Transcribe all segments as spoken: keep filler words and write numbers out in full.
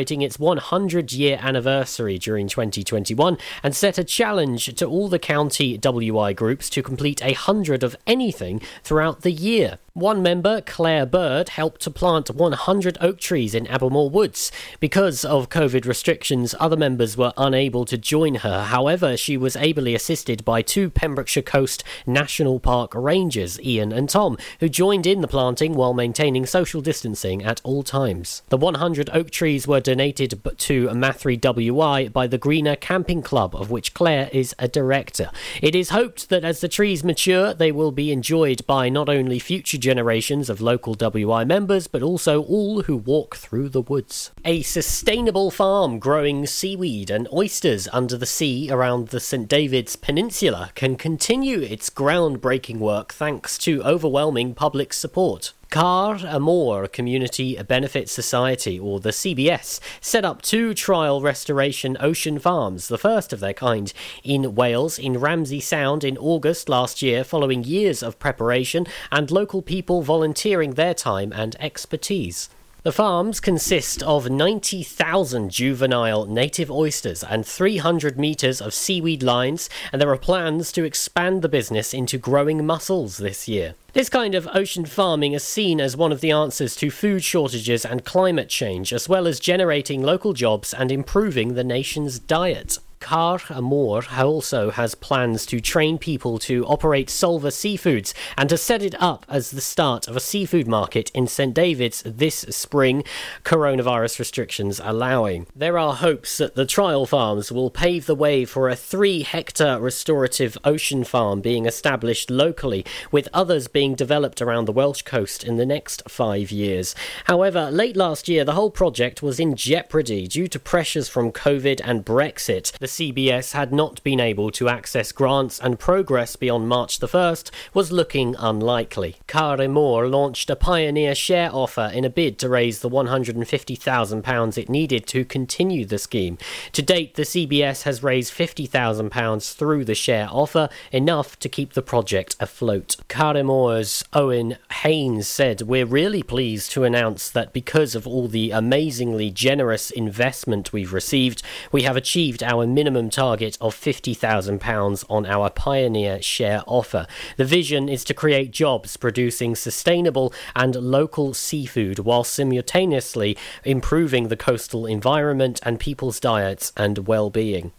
Its one hundred year anniversary during twenty twenty-one and set a challenge to all the county W I groups to complete a hundred of anything throughout the year. One member, Claire Bird, helped to plant one hundred oak trees in Abermore Woods. Because of COVID restrictions, other members were unable to join her. However, she was ably assisted by two Pembrokeshire Coast National Park Rangers, Ian and Tom, who joined in the planting while maintaining social distancing at all times. The one hundred oak trees were donated to Mathry W I by the Greener Camping Club, of which Claire is a director. It is hoped that as the trees mature, they will be enjoyed by not only future generations, generations of local W I members, but also all who walk through the woods. A sustainable farm growing seaweed and oysters under the sea around the Saint David's Peninsula can continue its groundbreaking work thanks to overwhelming public support. Câr-y-Môr Community Benefit Society, or the C B S, set up two trial restoration ocean farms, the first of their kind in Wales, in Ramsey Sound in August last year, following years of preparation and local people volunteering their time and expertise. The farms consist of ninety thousand juvenile native oysters and three hundred metres of seaweed lines, and there are plans to expand the business into growing mussels this year. This kind of ocean farming is seen as one of the answers to food shortages and climate change, as well as generating local jobs and improving the nation's diet. Câr-y-Môr also has plans to train people to operate Solva Seafoods and to set it up as the start of a seafood market in Saint David's this spring, coronavirus restrictions allowing. There are hopes that the trial farms will pave the way for a three-hectare restorative ocean farm being established locally, with others being developed around the Welsh coast in the next five years. However, late last year, the whole project was in jeopardy due to pressures from COVID and Brexit. The C B S had not been able to access grants, and progress beyond March the first was looking unlikely. Câr-y-Môr launched a pioneer share offer in a bid to raise the one hundred fifty thousand pounds it needed to continue the scheme. To date, the C B S has raised fifty thousand pounds through the share offer, enough to keep the project afloat. Câr-y-Môr's Owen Haines said, "We're really pleased to announce that because of all the amazingly generous investment we've received, we have achieved our minimum target of fifty thousand pounds on our pioneer share offer. The vision is to create jobs producing sustainable and local seafood while simultaneously improving the coastal environment and people's diets and well-being."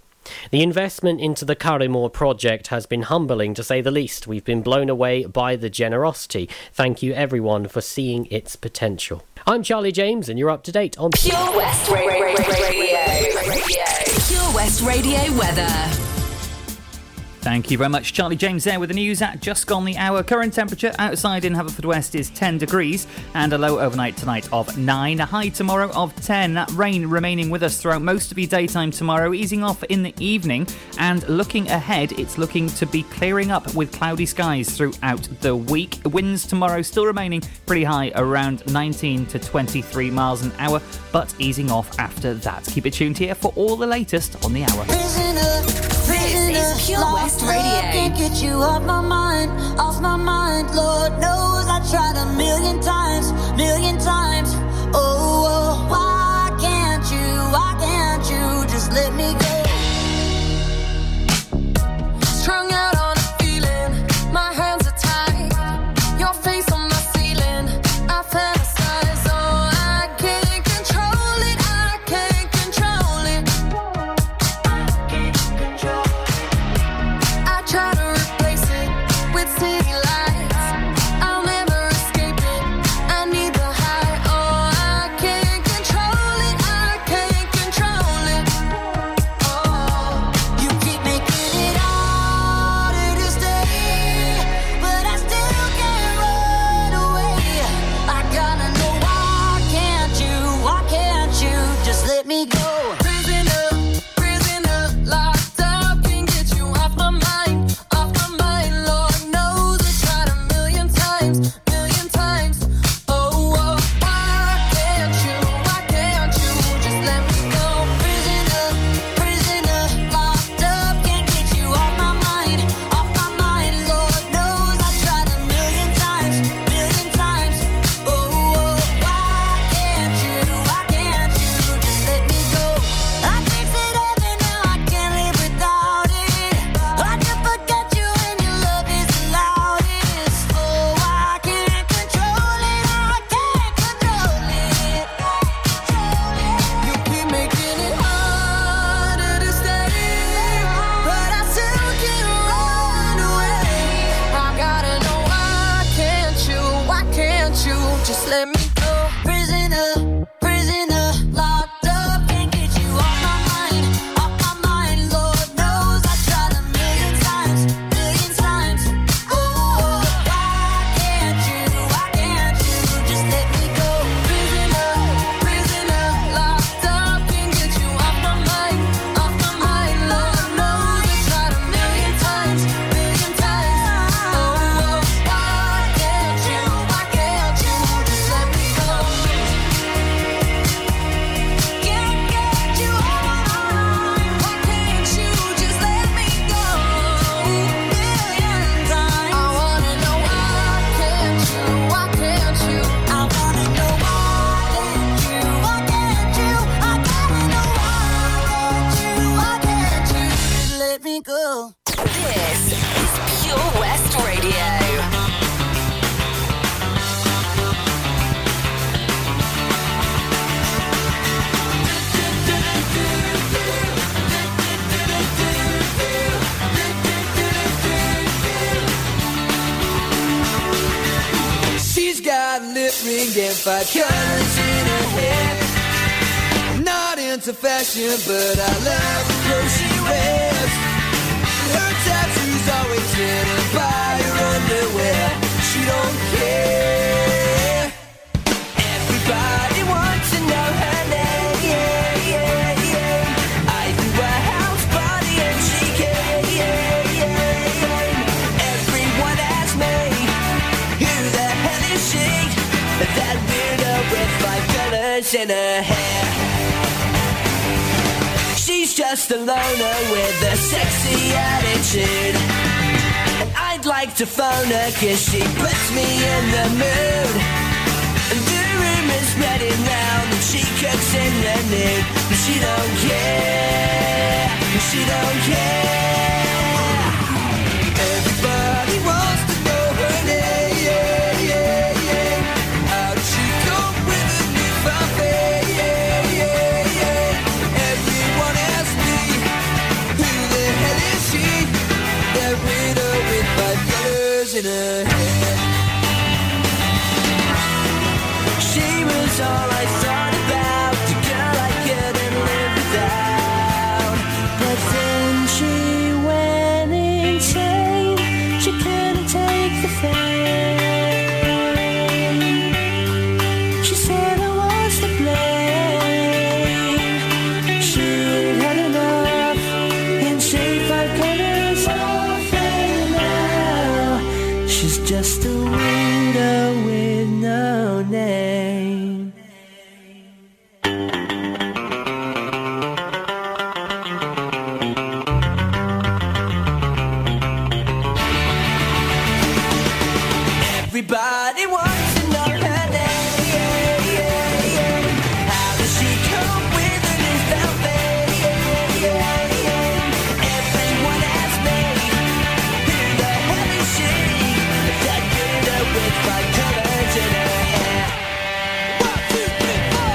The investment into the Câr-y-Môr project has been humbling, to say the least. We've been blown away by the generosity. Thank you, everyone, for seeing its potential. I'm Charlie James, and you're up to date on Pure West Radio. Pure West Radio weather. Thank you very much, Charlie James there with the news at just gone the hour. Current temperature outside in Haverfordwest is ten degrees and a low overnight tonight of nine, a high tomorrow of ten. That rain remaining with us throughout most of the daytime tomorrow, easing off in the evening, and looking ahead, it's looking to be clearing up with cloudy skies throughout the week. Winds tomorrow still remaining pretty high, around nineteen to twenty-three miles an hour, but easing off after that. Keep it tuned here for all the latest on the hour. Prisoner. This is Pure West Radio. I can't get you off my mind, off my mind. Lord knows I tried a million times, million times. Oh, oh, why can't you, why can't you just let me go? Strung out on a feeling, my hands are tied. Your face on my ceiling, I fantasize. Oh, I can't control it, I can't control it. Try to replace it with city lights. I'll never escape it. I need the high. Oh, I can't control it. I can't control it. Oh, you keep making it harder to stay, but I still can't run away. I gotta know why can't you? Why can't you just let me go? I challenge in her head. Not into fashion, but I love the clothes she wears. Her tattoos always hidden by her underwear. She don't care. Everybody wants to know her name. Yeah, yeah, yeah. I do a house party and she came. Yeah, yeah, yeah. Everyone asks me, who the hell is she? That weirdo with five colors in her hair. She's just a loner with a sexy attitude, and I'd like to phone her cause she puts me in the mood. And the room is spreading round and she cooks in the nude, but she don't care, but she don't care. Everybody wants to know her name. In her head. She was all I thought about, the girl I couldn't live without. But then she went insane, she couldn't take the fame. She said I was to blame. She had enough and she forgot herself. She's just a weirdo with no name. Everybody wants to know her name. How does she cope with her newfound fame? Everyone asks me, who the hell is she? With my colors in her hair. One, two, three, four.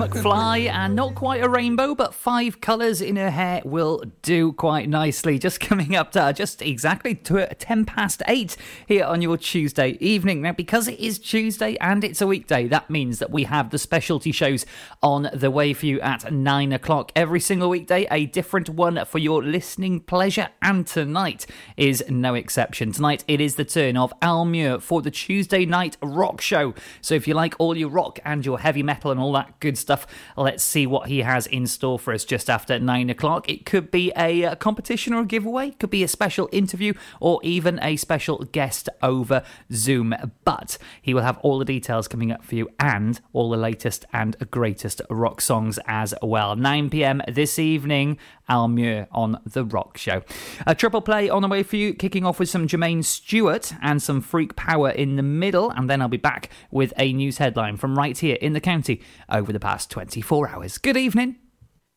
McFly and Not Quite a Rainbow, but Five Colours in Her Hair will do quite nicely. Just coming up to just exactly ten past eight here on your Tuesday evening. Now, because it is Tuesday and it's a weekday, that means that we have the specialty shows on the way for you at nine o'clock every single weekday, a different one for your listening pleasure, and tonight is no exception. Tonight it is the turn of Al Muir for the Tuesday night rock show. So if you like all your rock and your heavy metal and all that good stuff, let's see what he has in store for us just after nine o'clock. It could be a, a competition or a giveaway, could be a special interview, or even a special guest over Zoom. But he will have all the details coming up for you and all the latest and greatest rock songs as well. nine p.m. this evening, Al Muir on The Rock Show. A triple play on the way for you, kicking off with some Jermaine Stewart and some Freak Power in the middle, and then I'll be back with a news headline from right here in the county over the past twenty-four hours. Good evening.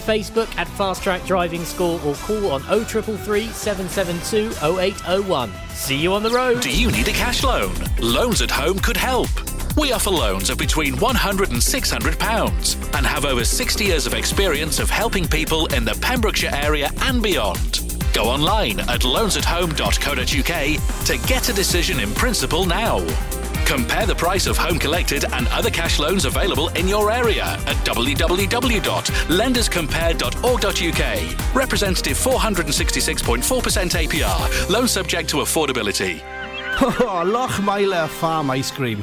Facebook at Fast Track Driving School, or call on oh three three, seven seven two, oh eight oh one. See you on the road. Do you need a cash loan? Loans at Home could help. We offer loans of between one hundred pounds and six hundred pounds and have over sixty years of experience of helping people in the Pembrokeshire area and beyond. Go online at loans at home dot co dot uk to get a decision in principle now. Compare the price of home collected and other cash loans available in your area at w w w dot lenders compare dot org dot u k. Representative four hundred sixty-six point four percent A P R. Loan subject to affordability. Oh, Loch Miler Farm ice cream.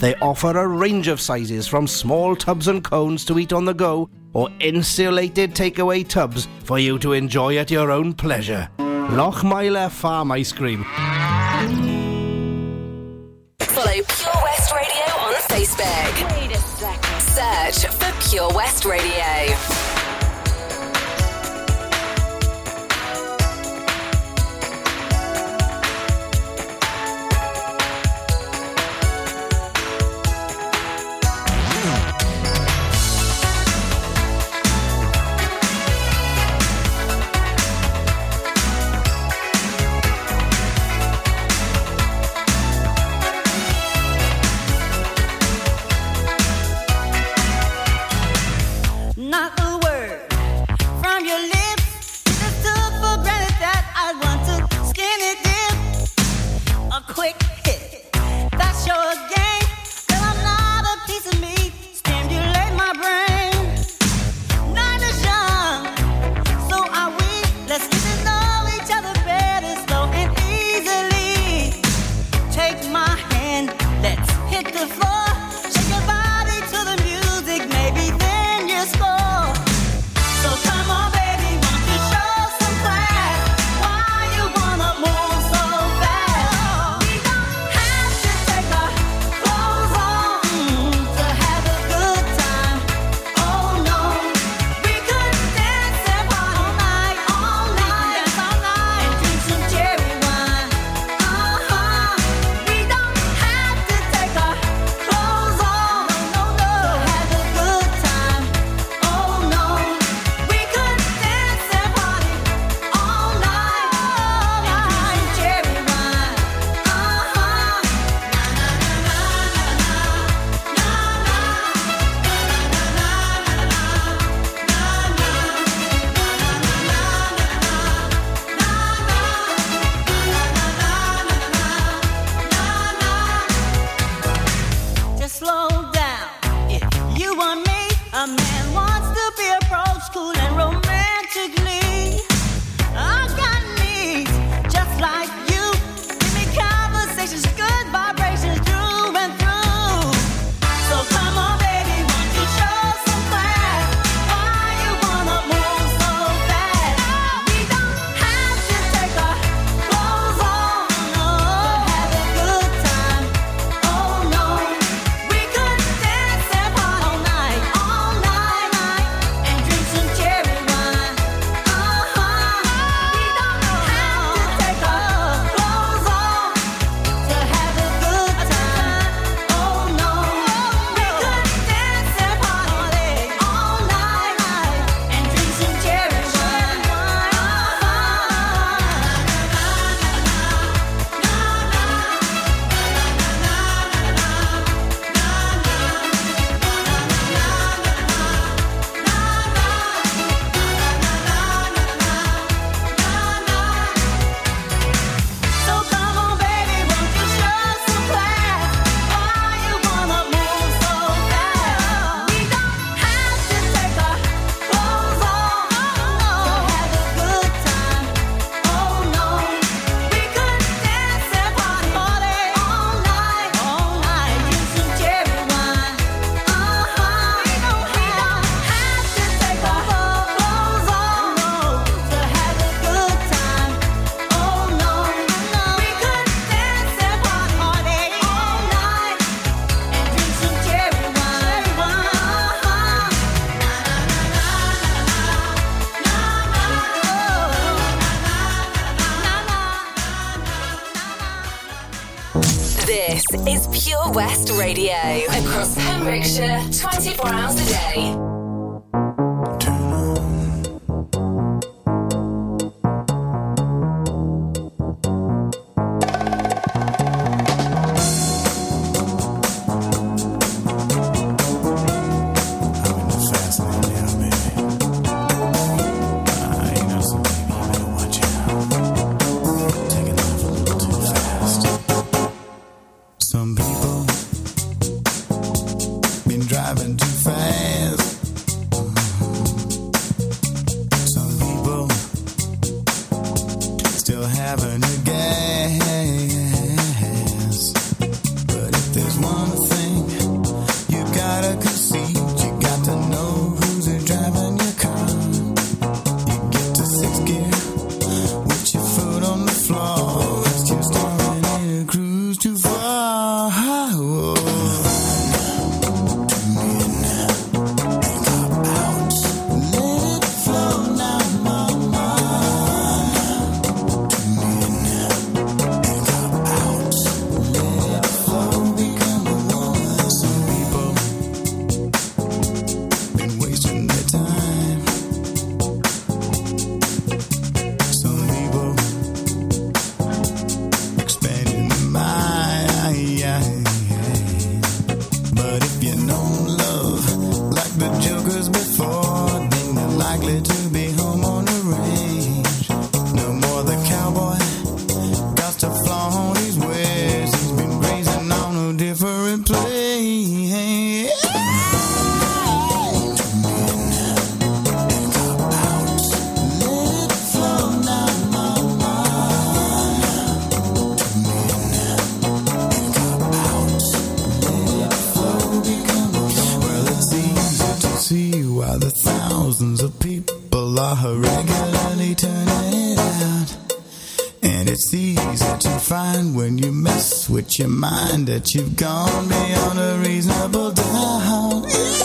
They offer a range of sizes from small tubs and cones to eat on the go or insulated takeaway tubs for you to enjoy at your own pleasure. Loch Miler Farm Ice Cream. Follow Pure West Radio on Facebook. Wait a second. Search for Pure West Radio. West Radio, across Pembrokeshire, twenty-four hours a day. Some people been driving too fast. must have flown his west. He's been grazing on a different place. See why the thousands of people are regularly turning it out. And it's easy to find when you mess with your mind that you've gone beyond a reasonable doubt. Yeah.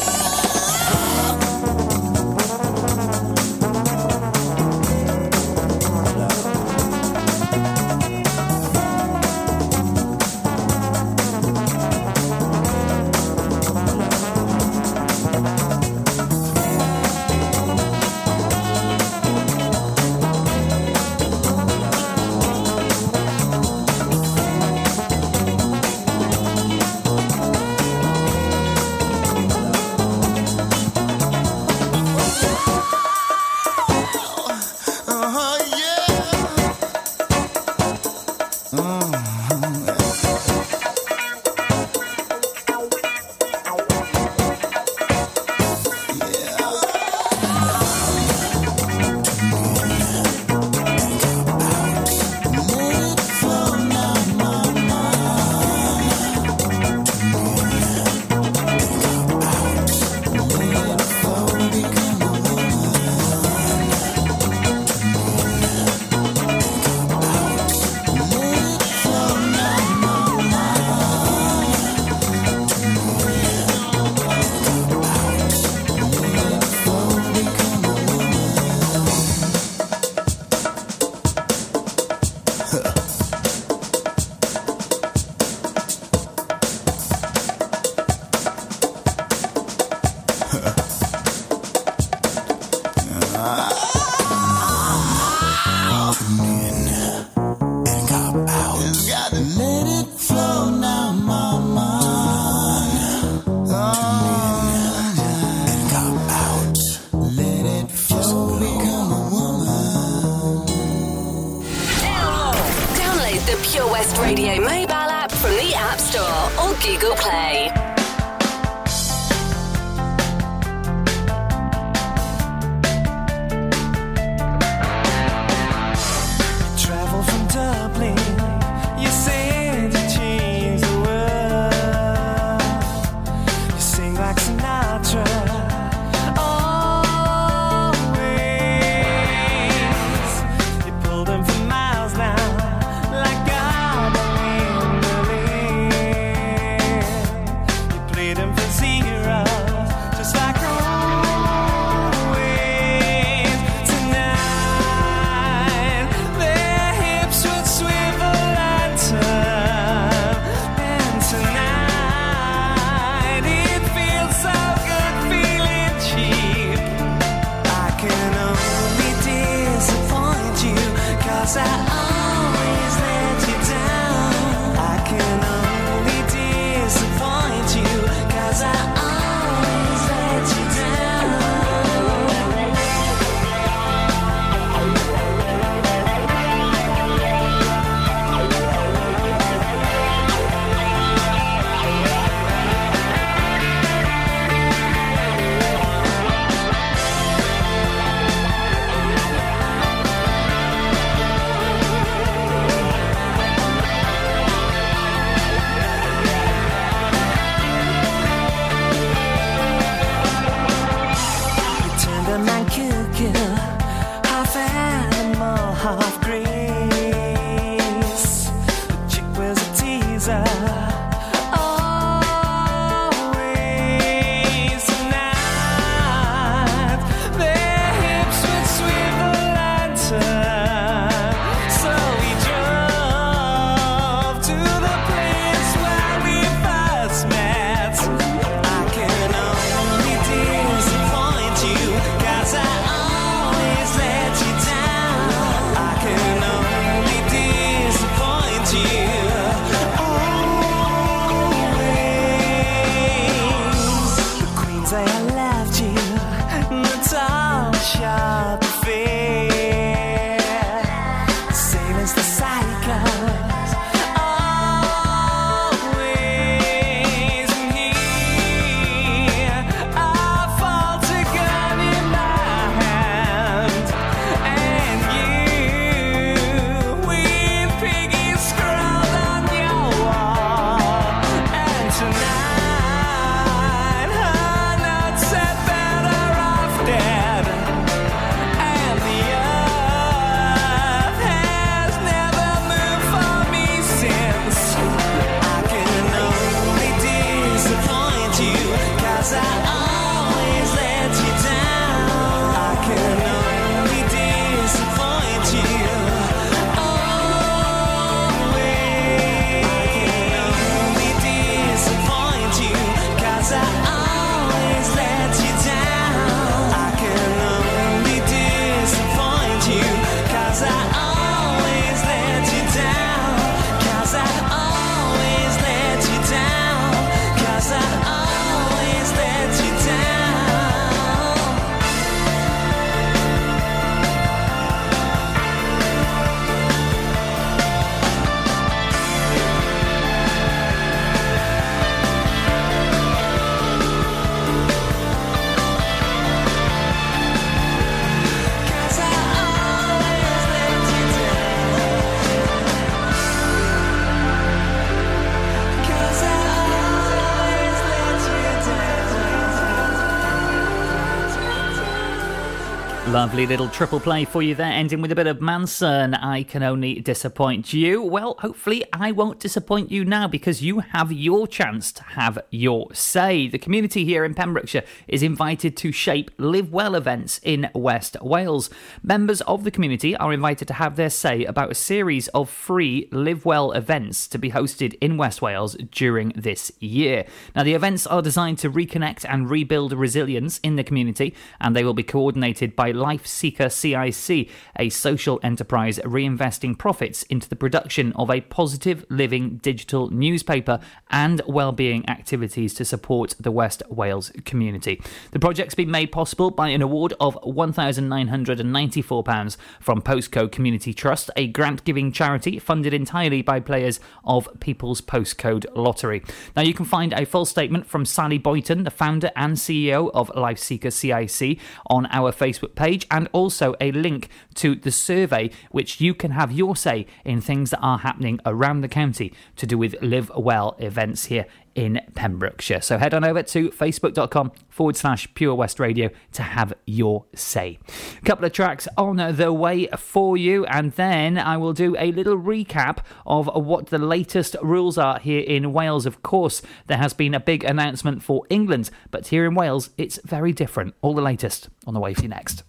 Lovely little triple play for you there, ending with a bit of Manson, I Can Only Disappoint You. Well, hopefully I won't disappoint you now, because you have your chance to have your say. The community here in Pembrokeshire is invited to shape Live Well events in West Wales. Members of the community are invited to have their say about a series of free Live Well events to be hosted in West Wales during this year. Now, the events are designed to reconnect and rebuild resilience in the community, and they will be coordinated by Life Seeker C I C, a social enterprise reinvesting profits into the production of a positive living digital newspaper and wellbeing activities to support the West Wales community. The project's been made possible by an award of one thousand nine hundred ninety-four pounds from Postcode Community Trust, a grant-giving charity funded entirely by players of People's Postcode Lottery. Now, you can find a full statement from Sally Boyton, the founder and C E O of Life Seeker C I C, on our Facebook page, and also a link to the survey, which you can have your say in things that are happening around the county to do with Live Well events here in Pembrokeshire. So head on over to facebook.com forward slash Pure West Radio to have your say. A couple of tracks on the way for you, and then I will do a little recap of what the latest rules are here in Wales. Of course, there has been a big announcement for England, but here in Wales, it's very different. All the latest on the way for you next.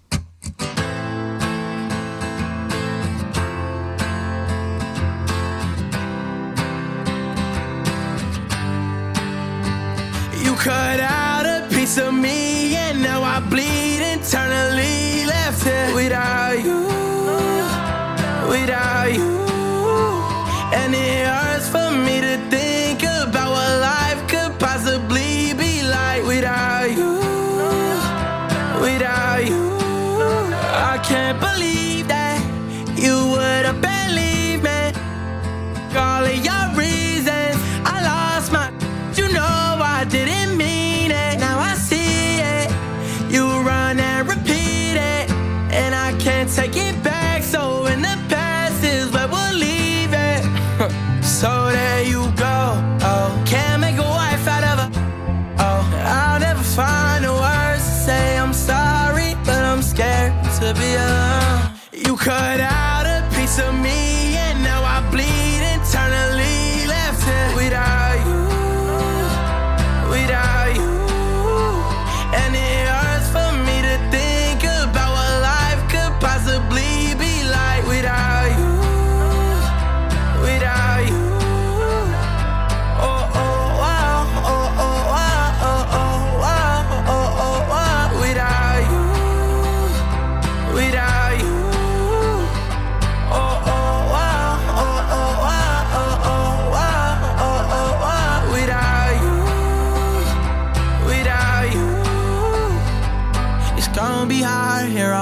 Cut out a piece of me, and now I bleed internally. Left it without you, without you. And it hurts for me to think about what life could possibly be like without you, without you. I can't believe that you would have believed me. All of your reasons, I lost my. You know I didn't. Take it back, so in the past is where we'll leave it. So there you go, oh, can't make a wife out of a, oh, I'll never find the words to say I'm sorry, but I'm scared to be alone. You cut out a piece of me, and now I bleed internally. Left it without you, without you. And it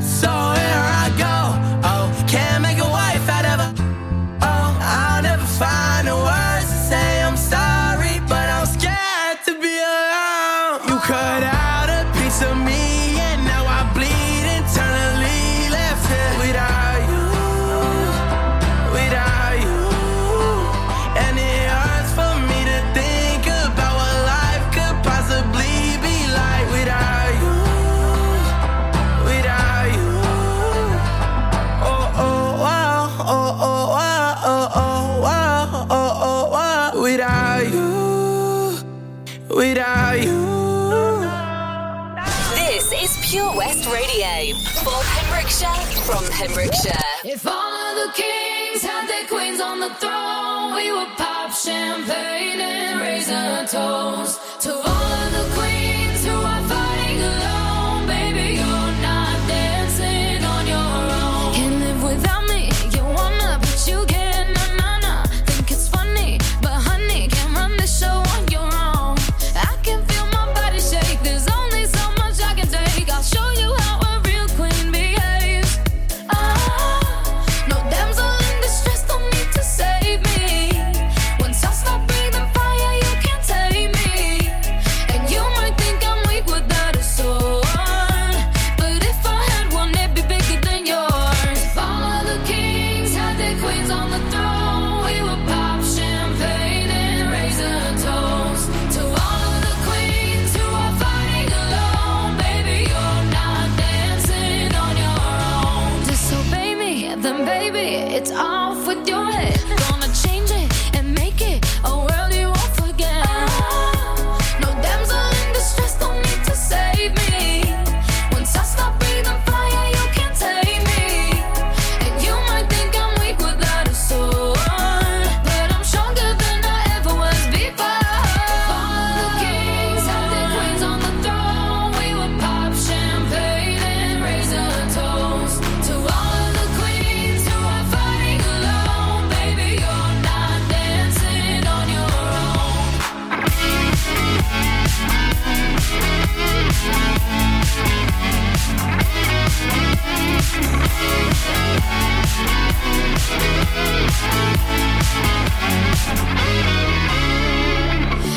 So here I go, oh, can't make a wife out of a, oh, I'll never find the words to say I'm sorry, but I'm scared to be alone. You cut out a piece of me, and now I bleed internally. Left it without you, without you. And it without you. This is Pure West Radio for Pembrokeshire, from Pembrokeshire. If all of the kings had their queens on the throne, we would pop champagne and raise a toast to all of the queens who are fighting alone. Baby, you're not dancing on your own. Can't live without me. You wanna, but you get na na na. Think it's funny, but honey, can't run this show on your own. It's off with your head. Gonna change it and make it a world you won't forget. No damsel in distress, don't need to save me. Once I stop breathing fire, you can't take me. And you might think I'm weak without a sword, but I'm stronger than I ever was before. All the kings had their queens on the throne. We would pop champagne and raise a toast to all.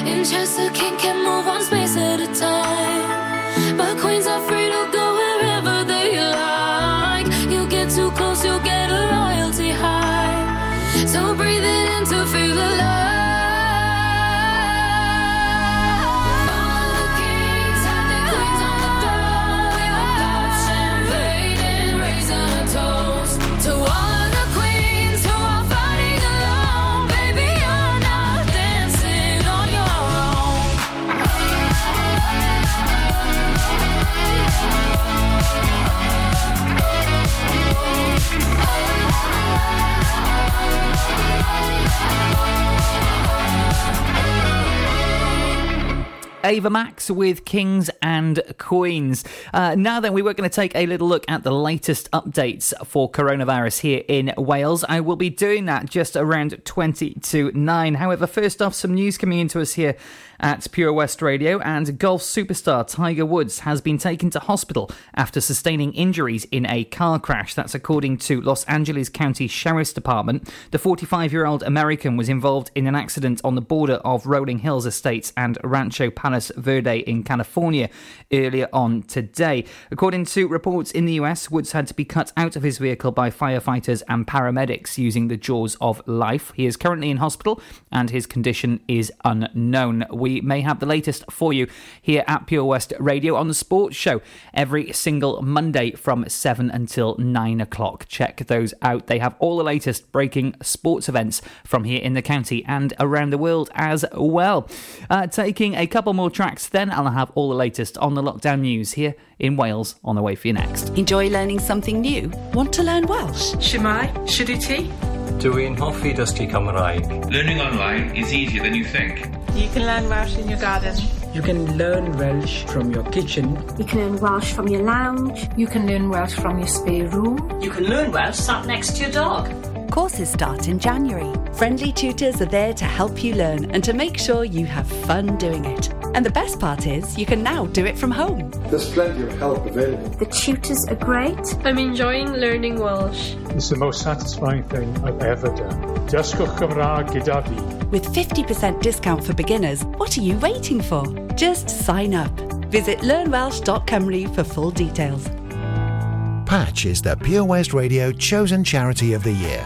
In chess, a king can move one space at a time, but queens are free to go wherever they like. You get too close, you'll get a royalty high. So breathe it in to feel alive. Ava Max with Kings and Queens. Uh, now then, we were going to take a little look at the latest updates for coronavirus here in Wales. I will be doing that just around twenty to nine. However, first off, some news coming into us here at Pure West Radio, and golf superstar Tiger Woods has been taken to hospital after sustaining injuries in a car crash. That's according to Los Angeles County Sheriff's Department. The forty-five-year-old American was involved in an accident on the border of Rolling Hills Estates and Rancho Palos Verdes in California earlier on today. According to reports in the U S, Woods had to be cut out of his vehicle by firefighters and paramedics using the jaws of life. He is currently in hospital and his condition is unknown. We We may have the latest for you here at Pure West Radio on the Sports Show every single Monday from seven until nine o'clock. Check those out. They have all the latest breaking sports events from here in the county and around the world as well. Uh, taking a couple more tracks then, and I'll have all the latest on the lockdown news here in Wales on the way for you next. Enjoy learning something new? Want to learn Welsh? Shemai, Shuduti? Doing Hoffi Dusty Cymraeg. Learning online is easier than you think. You can learn Welsh in your garden. You can learn Welsh from your kitchen. You can learn Welsh from your lounge. You can learn Welsh from your spare room. You can learn Welsh sat next to your dog. Courses start in January. Friendly tutors are there to help you learn and to make sure you have fun doing it. And the best part is, you can now do it from home. There's plenty of help available. The tutors are great. I'm enjoying learning Welsh. It's the most satisfying thing I've ever done. Dysgwch Cymraeg gyda fi. With fifty percent discount for beginners, what are you waiting for? Just sign up. Visit Learn Welsh dot Cymru for full details. Patch is the Pure West Radio chosen charity of the year.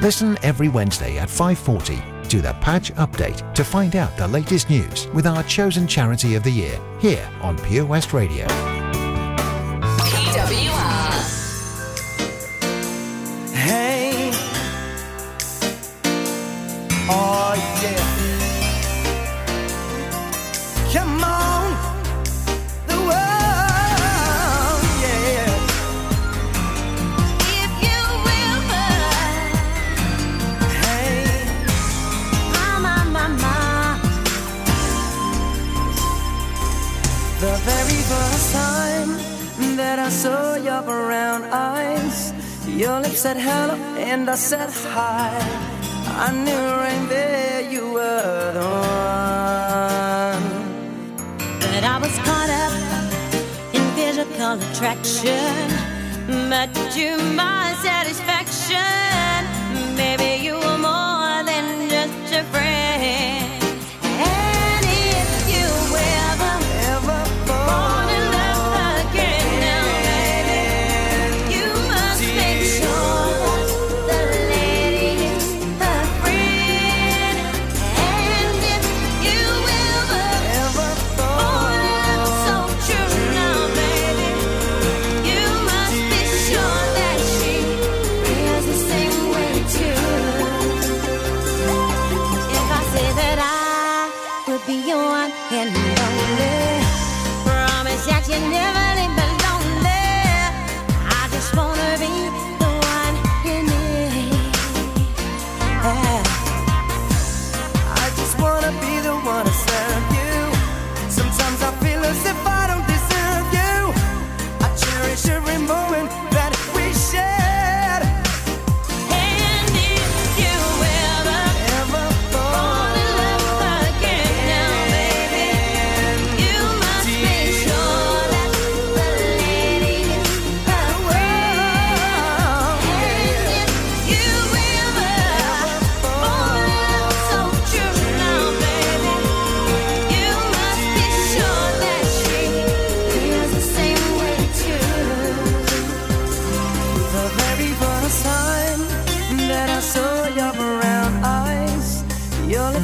Listen every Wednesday at five forty to the Patch Update to find out the latest news with our chosen charity of the year here on Pure West Radio. P W R. Hey. Oh yeah. Come on. The world. Yeah. If you will but hey. Mama, mama. The very first time that I saw your brown eyes, your lips said hello and I said hi. I knew right there you were the one. But I was caught up in physical attraction, but to my satisfaction, baby, you were more.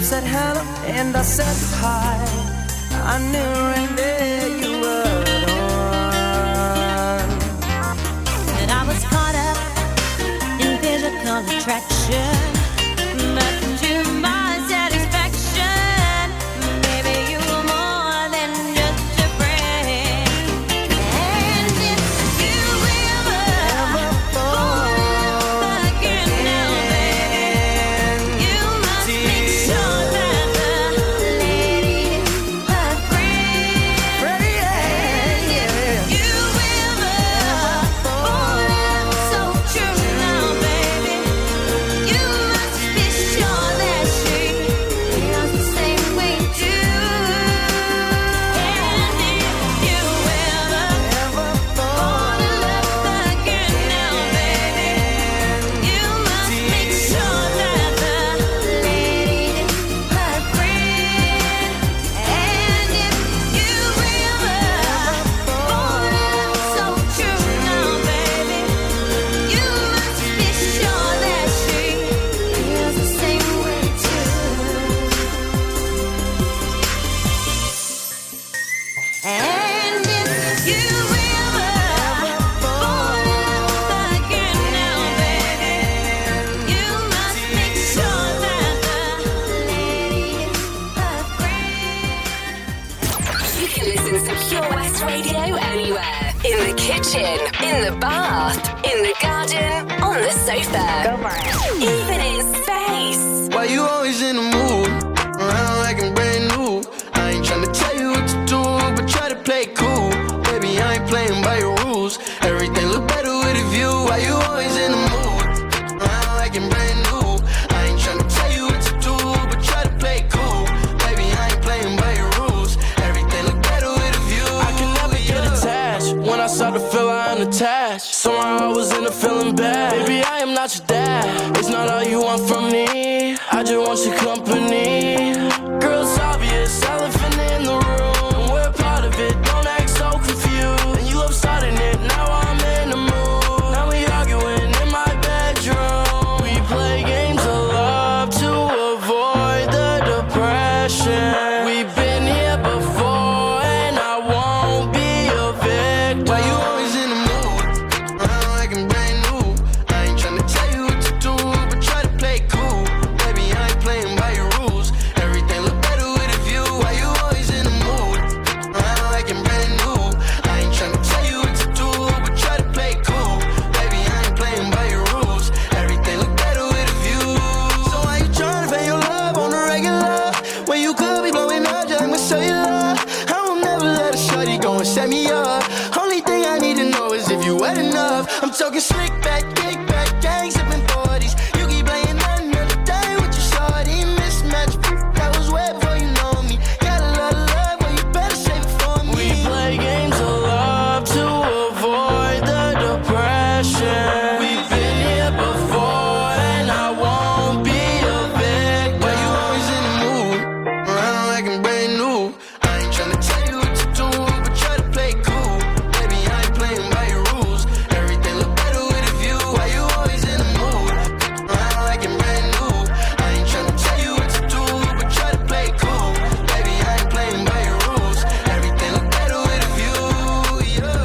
said hello and I said hi. I knew right there you were the one. And I was caught up in physical attraction, but to my satisfaction, baby, you were more than just a friend. And if you ever, ever fall again now, baby, you must make sure that the lady is a friend. And if you ever, ever fall, that's so true now, baby, you must be sure that she feels the same way too. And if you ever, ever fall in love again now, baby, you must make sure that the lady is a friend. And if you ever, fall in love, so true now, baby, you must be sure that she feels the same way too. And if you ever, ever fall in love again now, baby, you must make sure that the lady is a friend. You can listen to Pure West Radio anywhere. In the kitchen, in the bath, in the garden, on the sofa. Go for it. Even in space. Why you always in the mood? Around like I'm brand new. I ain't tryna tell you what to do, but try to play it cool. Baby, I ain't playing by your rules. Everything look better with a view. Why you always in the mood? Around like I'm brand new. I ain't tryna tell you what to do, but try to play it cool. Baby, I ain't playing by your rules. Everything look better with a view. I can never get attached. When I start to feel I'm attached, somehow I was in a feeling bad. Baby, I am not your dad. It's not all you want from me. I just want your company. Girl, it's obvious, elephant in the room. And we're part of it, don't act so confused. And you love starting it, now I'm in the mood. Now we arguing in my bedroom. We play games of love to avoid the depression. We've been here before, and I won't be a victim. Why you always in the mood? Around like I'm brand new. I ain't tryna tell you what to do, but try to play it cool. Baby, I ain't playing by your rules. Everything look better with a view. Why you always in the mood? Around like I'm brand new. I ain't tryna tell you what to do, but try to play it cool. Baby, I ain't playing by your rules. Everything look better with a view. So why you tryna pay your love on the regular? When you could be blowing up, just with cellular. I will never let a shorty go and set me up. Only thing I need to know is if you wet enough. I'm talking slick back, kick back, gang sipping forties. You keep playing another day with your shorty. Mismatch, that was way before you know me. Got a lot of love, but you better save it for me. We play games of love to avoid the depression. We've been here before, and I won't be a victim. Why you always in the mood? Around like I'm brand new. I ain't tryna tell you what to do, but try to play it cool. Baby, I ain't playing by your rules. Everything look better with a view. Why you always in the mood? Around like I'm brand new. I ain't tryna tell you what to do, but try to play it cool. Baby, I ain't playing by your rules. Everything look better with a view. Yeah.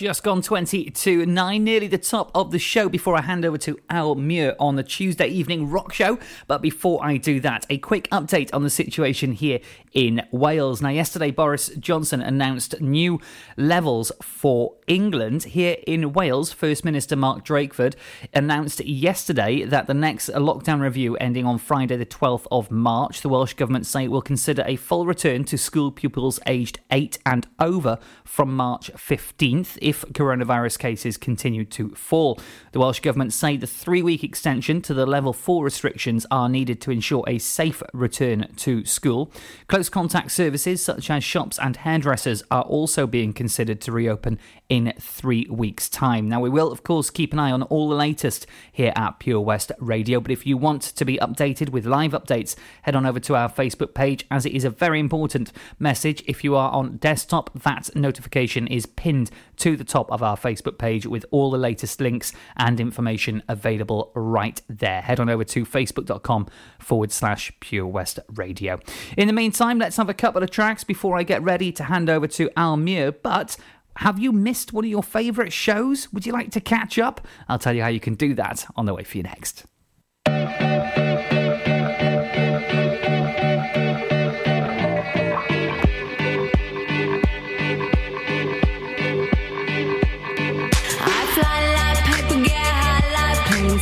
Just gone twenty to nine, nearly the top of the show before I hand over to Al Muir on the Tuesday evening rock show. But before I do that, a quick update on the situation here in Wales. Now, yesterday, Boris Johnson announced new levels for England. Here in Wales, First Minister Mark Drakeford announced yesterday that the next lockdown review, ending on Friday the twelfth of March, the Welsh Government say will consider a full return to school pupils aged eight and over from March fifteenth. If coronavirus cases continue to fall. The Welsh Government say the three-week extension to the level four restrictions are needed to ensure a safe return to school. Close contact services such as shops and hairdressers are also being considered to reopen in three weeks' time. Now, we will, of course, keep an eye on all the latest here at Pure West Radio, but if you want to be updated with live updates, head on over to our Facebook page, as it is a very important message. If you are on desktop, that notification is pinned to the top of our Facebook page with all the latest links and information available right there. Head on over to facebook.com forward slash Pure West Radio. In the meantime, let's have a couple of tracks before I get ready to hand over to Al Muir. But have you missed one of your favourite shows? Would you like to catch up? I'll tell you how you can do that on the way for you next.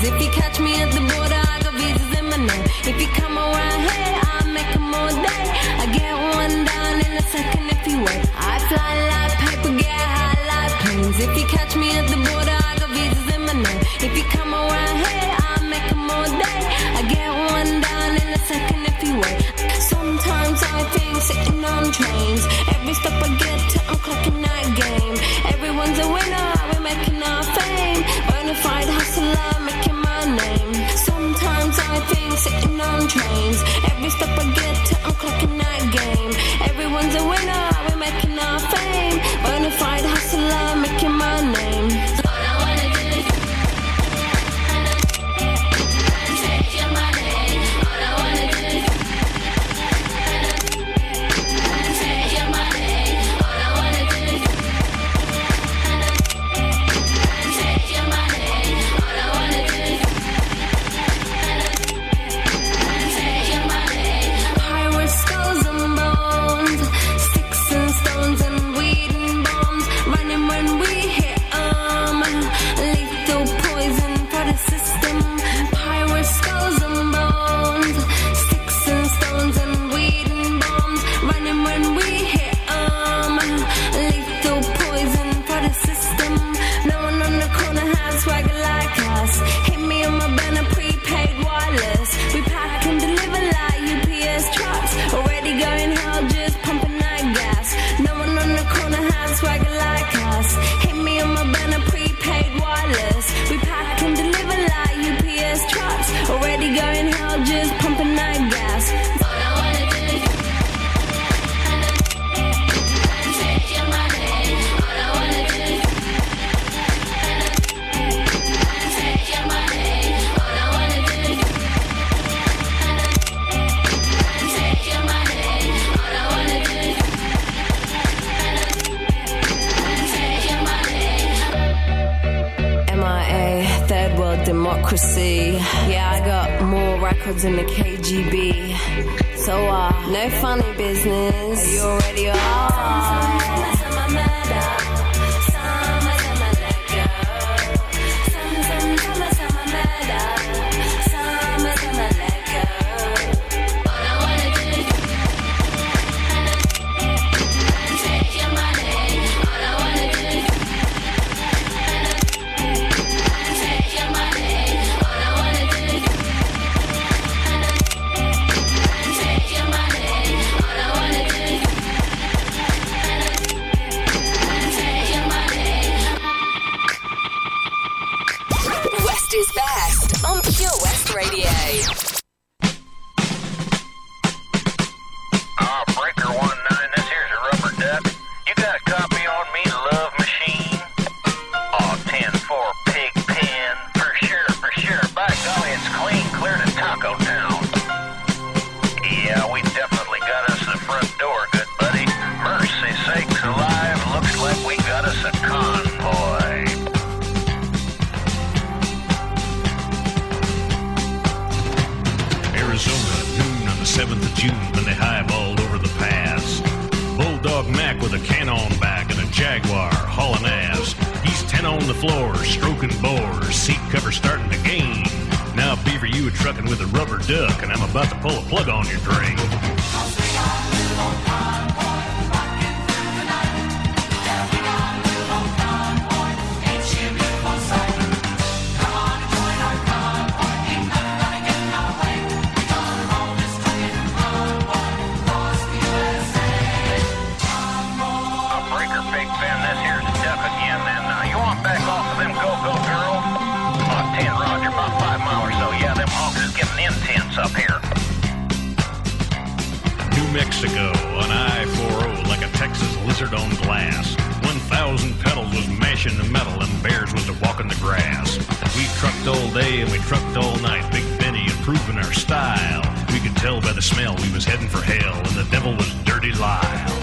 If you catch me at the border, I got visas in my name. If you come around here, I'll make them all day. I get one down in a second if you wait. I fly like paper, get high like planes. If you catch me at the border, I got visas in my name. If you come around here, I'll make them all day. I get one down in a second if you wait. Sometimes I think sitting on trains. Every stop I get to, I'm clocking that game. Everyone's a winner, we're making our fame. Bonafide hustler, making name. Sometimes I think sitting on trains. Every step I get to, I'm clocking that game. Everyone's a winner, we're making our fame. Bonafide hustler, making my name. All I wanna do is take your money. All I wanna do is take your money. All I wanna do is take your money. All I wanna do is democracy. Yeah, I got more records than the K G B. So, uh, no funny business. You already are. Mexico, an I forty like a Texas lizard on glass. One one thousand pedals was mashing the metal and bears was a-walking the grass. We trucked all day and we trucked all night, Big Benny improving our style. We could tell by the smell we was heading for hell, and the devil was Dirty Lyle.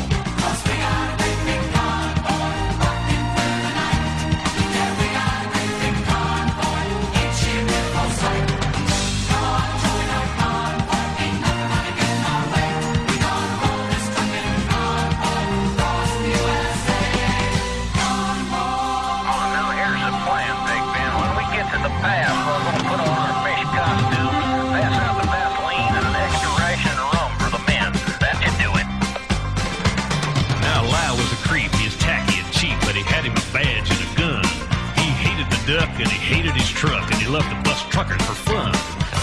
And he hated his truck, and he loved to bust truckers for fun.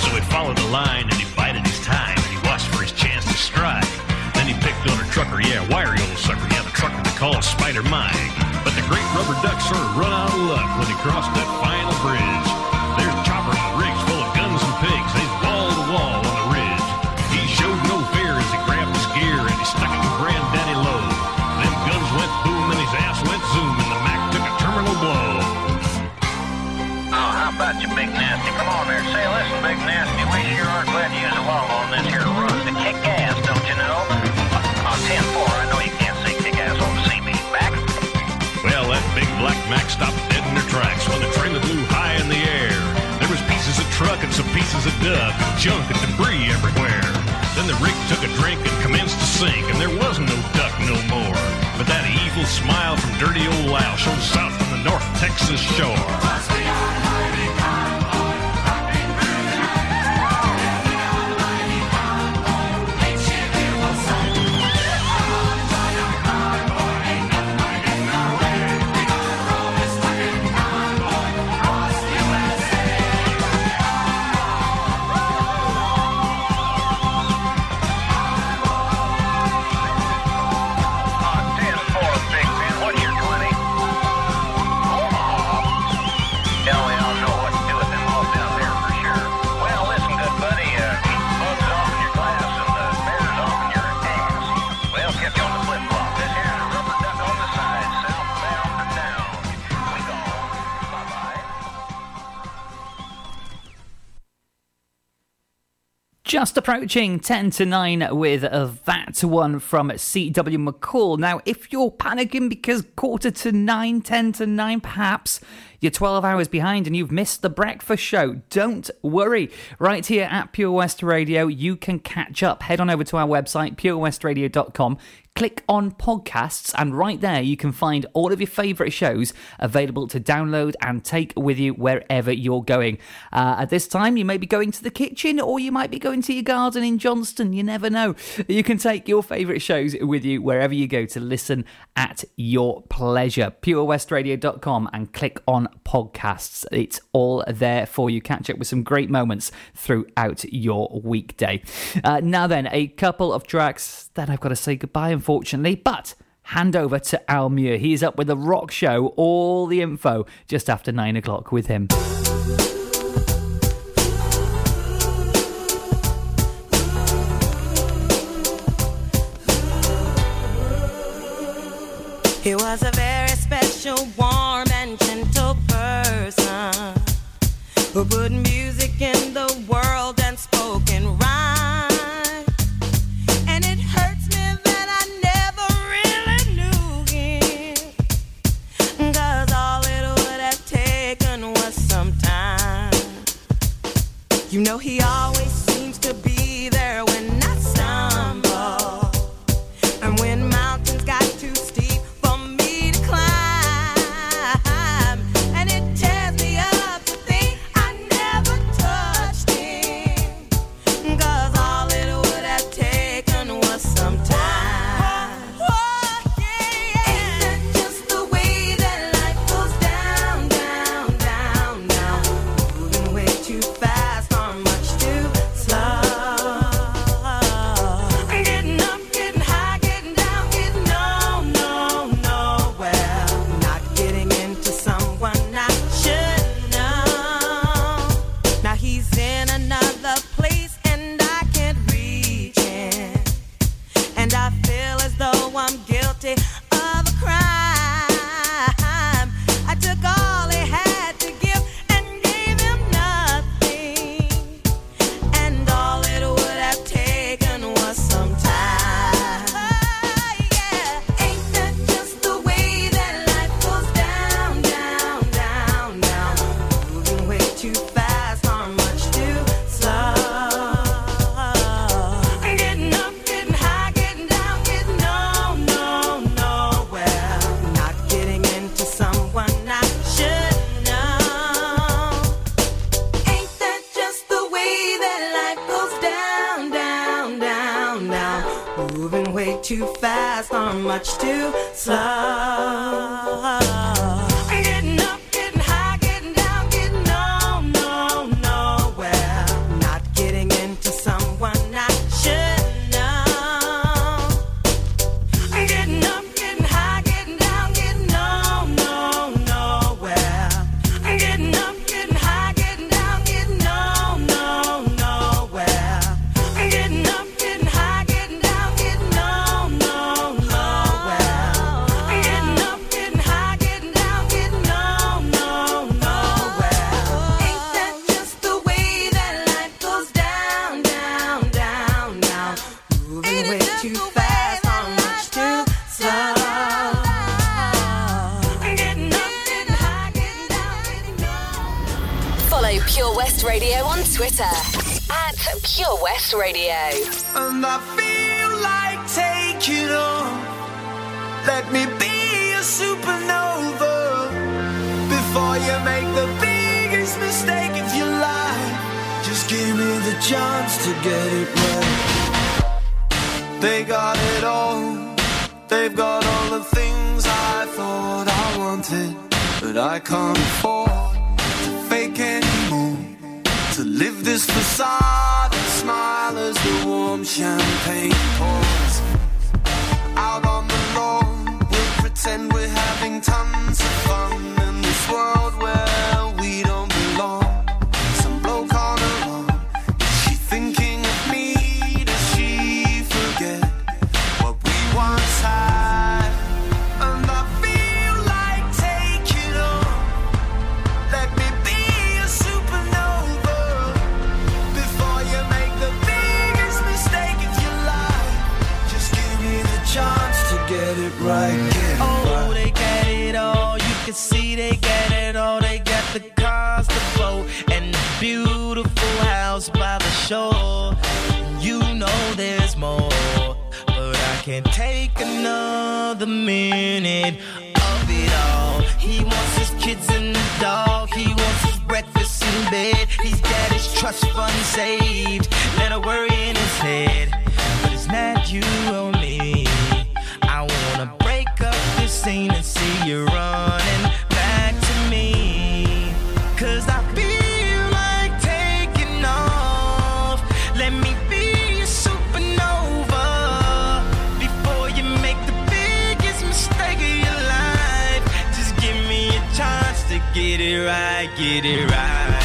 So he followed the line, and he bided his time, and he watched for his chance to strike. Then he picked on a trucker, yeah, wiry old sucker, yeah, the trucker they call Spider Mike. But the great rubber duck sort of run out of luck when he crossed that final bridge. There's choppers and rigs full of guns and pigs, they's wall to wall on the ridge. He showed no fear as he grabbed his gear, and he stuck it to Granddaddy low. Them guns went boom, and his ass went zoom, and the Mac took a terminal blow. How about you, Big Nasty? Come on there. Say, listen, Big Nasty, we sure are glad to use along on this here run to kick ass, don't you know? On ten four, I know you can't say kick ass on C B. Back. Well, that big black Mac stopped dead in her tracks when the trailer blew high in the air. There was pieces of truck and some pieces of duck, junk and debris everywhere. Then the rig took a drink and commenced to sink, and there was no duck no more. But that evil smile from dirty old Lyle showed south from the North Texas shore. Just approaching ten to nine with a that one from C W. McCall. Now, if you're panicking because quarter to nine, ten to nine, perhaps you're twelve hours behind and you've missed the breakfast show, don't worry. Right here at Pure West Radio, you can catch up. Head on over to our website, pure west radio dot com. Click on podcasts, and right there you can find all of your favourite shows available to download and take with you wherever you're going. Uh, at this time, you may be going to the kitchen, or you might be going to your garden in Johnston. You never know. You can take your favourite shows with you wherever you go to listen at your pleasure. pure west radio dot com and click on podcasts. It's all there for you. Catch up with some great moments throughout your weekday. Uh, now then, a couple of tracks that I've got to say goodbye and unfortunately, but hand over to Al Muir. He's up with a rock show. All the info just after nine o'clock with him. He was a very special, warm and gentle person who put music in the world and spoke in rhyme. You know he always seems to be there when I stumble, and when mountains got too steep for me to climb, and it tears me up to think I never touched him, 'cause all it would have taken was some time. Oh, yeah, yeah. Ain't that just the way that life goes down, down, down, down? Moving way too fast. Much too too fast or much too slow. Twitter at Pure West Radio. And I feel like taking off. Let me be a supernova before you make the biggest mistake of your life. Just give me the chance to get it right. They got it all. They've got all the things I thought I wanted, but I can't afford to fake anymore. To live this facade and smile as the warm champagne pours. Out on the lawn, we'll pretend we're having tons of fun in this world where we don't belong. Some bloke on her arm, is she thinking of me? Does she forget what we once had? And I feel like taking on. Let me be a supernova. Chance to get it right, get it right. Oh, they got it all. You can see they got it all. They got the cars, the boat, and the beautiful house by the shore. You know there's more, but I can't take another minute of it all. He wants his kids and the dog. He wants his breakfast in bed. He's got his trust fund saved. Let her worry in his head, but it's not you or me. I wanna break up this scene and see you running back to me. Cause I feel like taking off. Let me be a supernova before you make the biggest mistake of your life. Just give me a chance to get it right, get it right.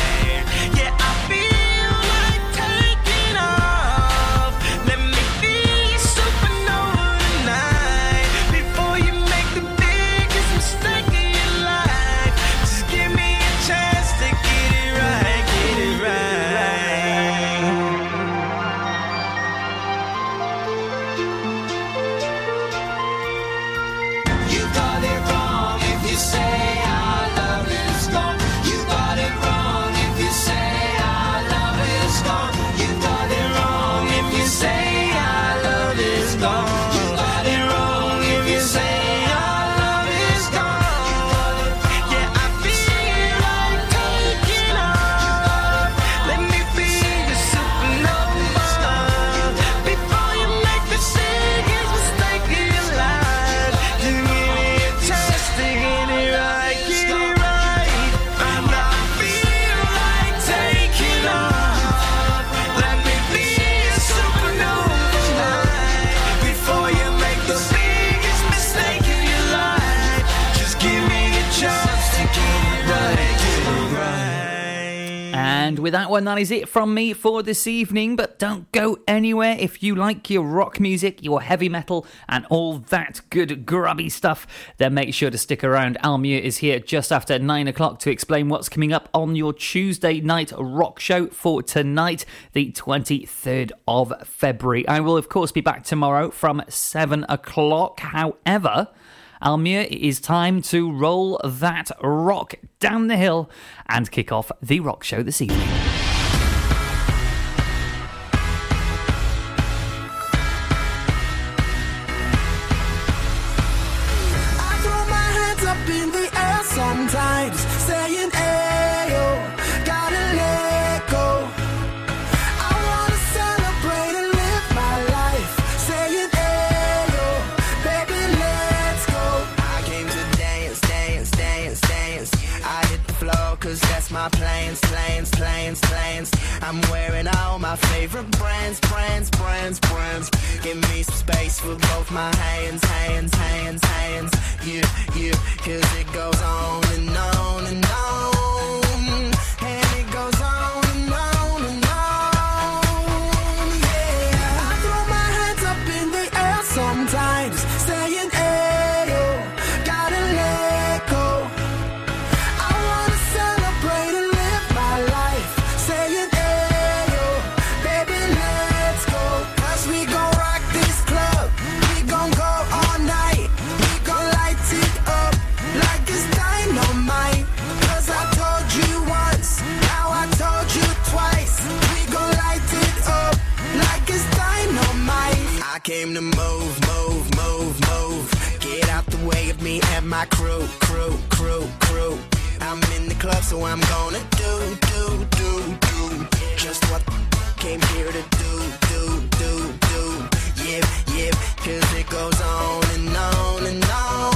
And with that one, that is it from me for this evening. But don't go anywhere. If you like your rock music, your heavy metal, and all that good grubby stuff, then make sure to stick around. Al Muir is here just after nine o'clock to explain what's coming up on your Tuesday night rock show for tonight, the twenty-third of February. I will, of course, be back tomorrow from seven o'clock. However, Al Muir, it is time to roll that rock down the hill and kick off the rock show this evening. I throw my hands up in the air sometimes, saying, hey, yo, gotta let go. I wanna celebrate and live my life, saying, hey, yo. out, cause that's my plans, plans, plans, plans. I'm wearing all my favorite brands, brands, brands, brands. Give me some space with both my hands, hands, hands, hands. You, you, cause it goes on and on and on. And it goes on and on and on, yeah. I throw my hands up in the air sometimes, saying, came to move, move, move, move. Get out the way of me and my crew, crew, crew, crew. I'm in the club, so I'm gonna do, do, do, do. Just what came here to do, do, do, do. Yep, yep, cause it goes on and on and on.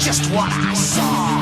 Just what I saw.